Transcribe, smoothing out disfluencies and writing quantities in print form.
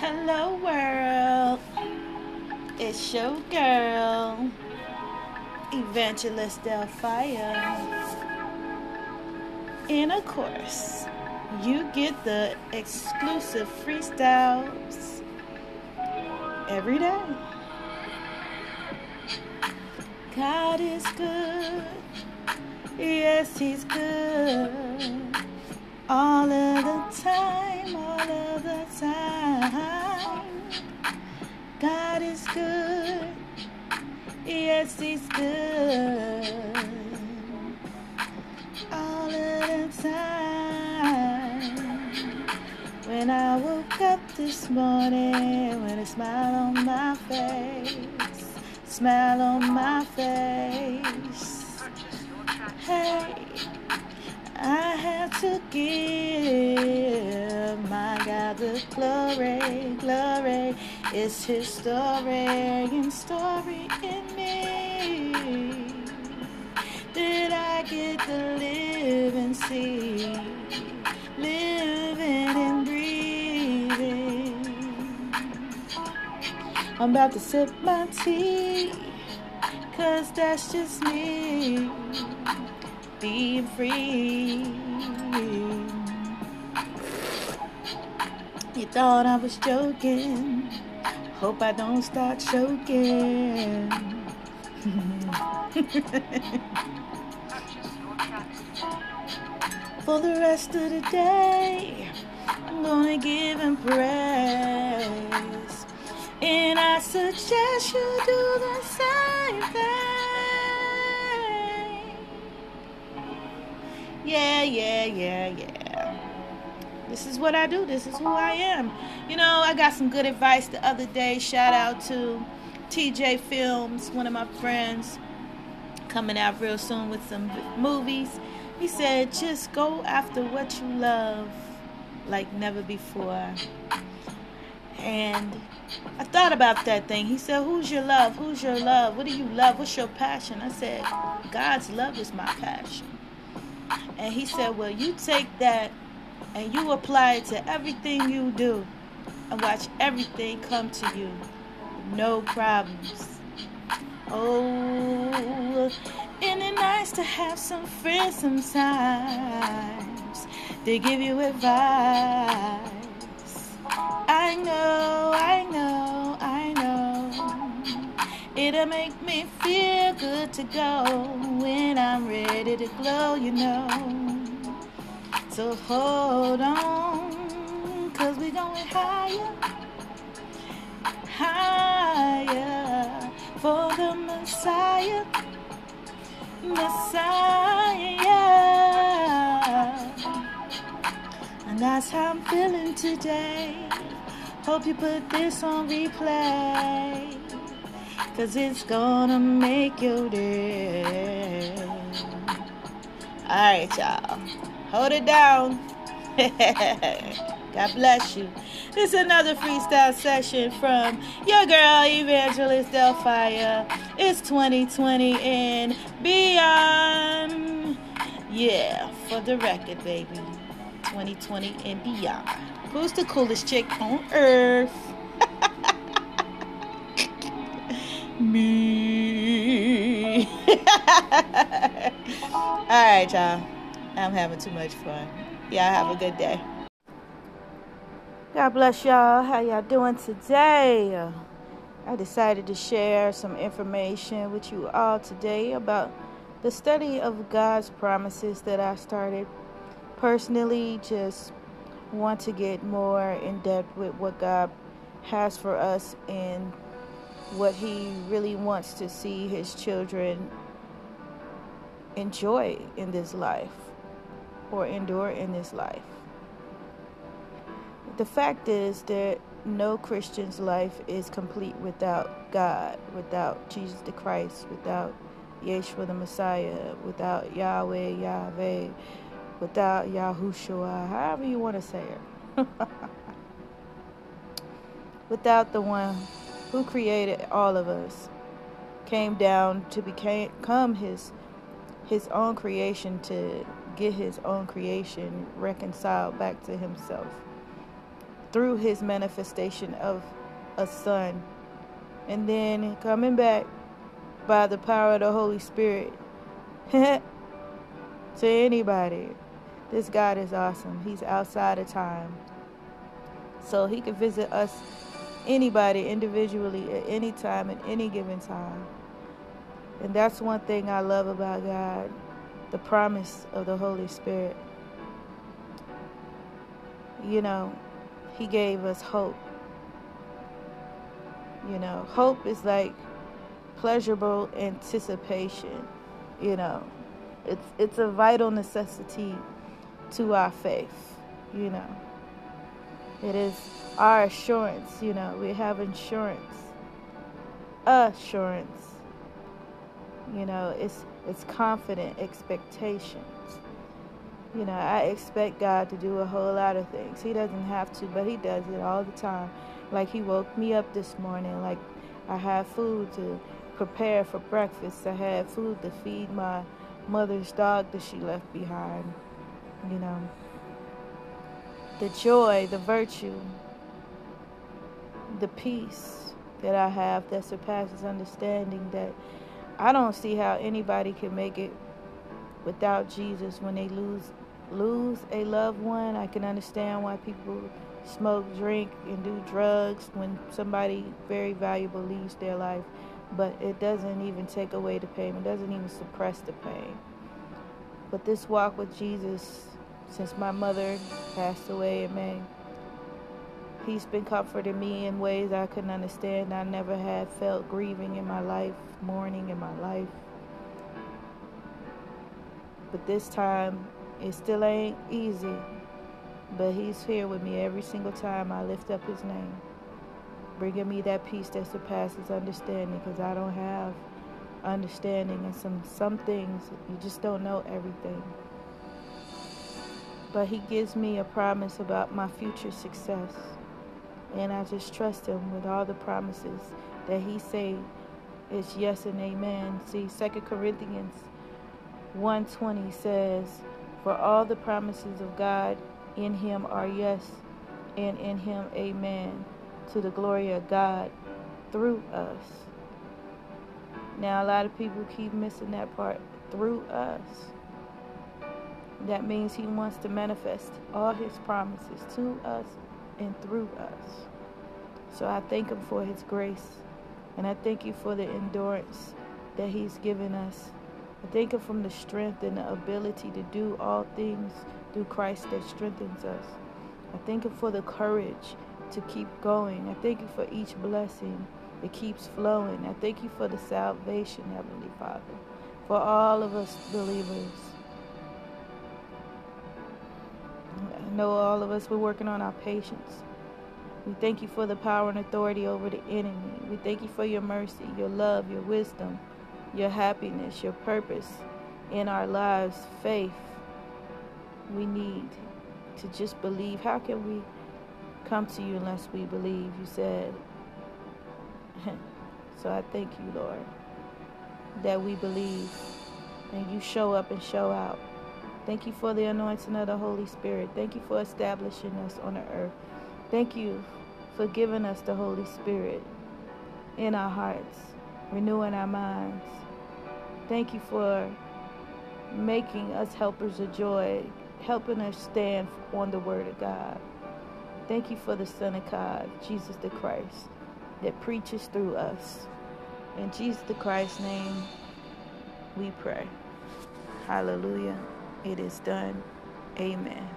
Hello world, it's your girl, Evangelist Delphia, and of course, you get the exclusive freestyles every day. God is good, yes he's good, all of the time, all of the time. God is good, yes he's good, all of the time. When I woke up this morning with a smile on my face, smile on my face, hey, I had to give my God the glory, glory. It's his story in me. Did I get to live and see, living and breathing? I'm about to sip my tea, 'cause that's just me. Being free. You thought I was joking. Hope I don't start choking. For the rest of the day, I'm gonna give him praise, and I suggest you do the same thing. Yeah. This is what I do. This is who I am. You know, I got some good advice the other day. Shout out to TJ Films, one of my friends, coming out real soon with some movies. He said, just go after what you love like never before. And I thought about that thing. He said, who's your love? Who's your love? What do you love? What's your passion? I said, God's love is my passion. And he said, well, you take that and you apply it to everything you do and watch everything come to you. No problems. Oh, isn't it nice to have some friends sometimes? They give you advice. I know. It'll make me feel good to go. When I'm ready to glow, you know. So hold on, 'cause we're going higher, higher for the Messiah, Messiah. And that's how I'm feeling today. Hope you put this on replay, 'cause it's gonna make your day. Alright, y'all. Hold it down. God bless you. This is another freestyle session from your girl, Evangelist Delphia. It's 2020 and beyond. Yeah, for the record, baby. 2020 and beyond. Who's the coolest chick on earth? Me. All right, y'all. I'm having too much fun. Y'all have a good day. God bless y'all. How y'all doing today? I decided to share some information with you all today about the study of God's promises that I started. Personally, just want to get more in depth with what God has for us and what he really wants to see his children enjoy in this life or endure in this life. The fact is that no Christian's life is complete without God, without Jesus the Christ, without Yeshua the Messiah, without Yahweh, without Yahushua, however you want to say it. Without the one who created all of us, came down to become his own creation, to get his own creation reconciled back to himself. through his manifestation of a son, and then coming back by the power of the Holy Spirit to anybody. This God is awesome. He's outside of time, so he could visit us, anybody, individually, at any time, at any given time. And that's one thing I love about God, the promise of the Holy Spirit. You know, he gave us hope. You know, hope is like pleasurable anticipation. You know, it's a vital necessity to our faith. You know, it is our assurance. You know, we have assurance. You know, it's confident expectations. You know, I expect God to do a whole lot of things. He doesn't have to, but he does it all the time. Like he woke me up this morning. Like I had food to prepare for breakfast. I had food to feed my mother's dog that she left behind. You know, the joy, the virtue, the peace that I have that surpasses understanding, that I don't see how anybody can make it without Jesus. When they lose a loved one, I can understand why people smoke, drink, and do drugs when somebody very valuable leaves their life. But it doesn't even take away the pain. It doesn't even suppress the pain. But this walk with Jesus, since my mother passed away in May, he's been comforting me in ways I couldn't understand. I never had felt grieving in my life, mourning in my life. But this time, it still ain't easy. But he's here with me every single time I lift up his name, bringing me that peace that surpasses understanding, because I don't have understanding. And some things, you just don't know everything. But he gives me a promise about my future success. And I just trust him with all the promises that he say is yes and amen. See, 2 Corinthians 1:20 says, "For all the promises of God in him are yes, and in him amen, to the glory of God through us." Now, a lot of people keep missing that part, through us. That means he wants to manifest all his promises to us and through us. So I thank him for his grace, and I thank you for the endurance that he's given us. I thank him for the strength and the ability to do all things through Christ that strengthens us. I thank him for the courage to keep going. I thank you for each blessing that keeps flowing. I thank you for the salvation, Heavenly Father, for all of us believers. I know all of us, we're working on our patience. We thank you for the power and authority over the enemy. We thank you for your mercy, your love, your wisdom, your happiness, your purpose in our lives, faith. We need to just believe. How can we come to you unless we believe, you said? So I thank you, Lord, that we believe and you show up and show out. Thank you for the anointing of the Holy Spirit. Thank you for establishing us on the earth. Thank you for giving us the Holy Spirit in our hearts, renewing our minds. Thank you for making us helpers of joy, helping us stand on the word of God. Thank you for the Son of God, Jesus the Christ, that preaches through us. In Jesus the Christ's name, we pray. Hallelujah. It is done. Amen.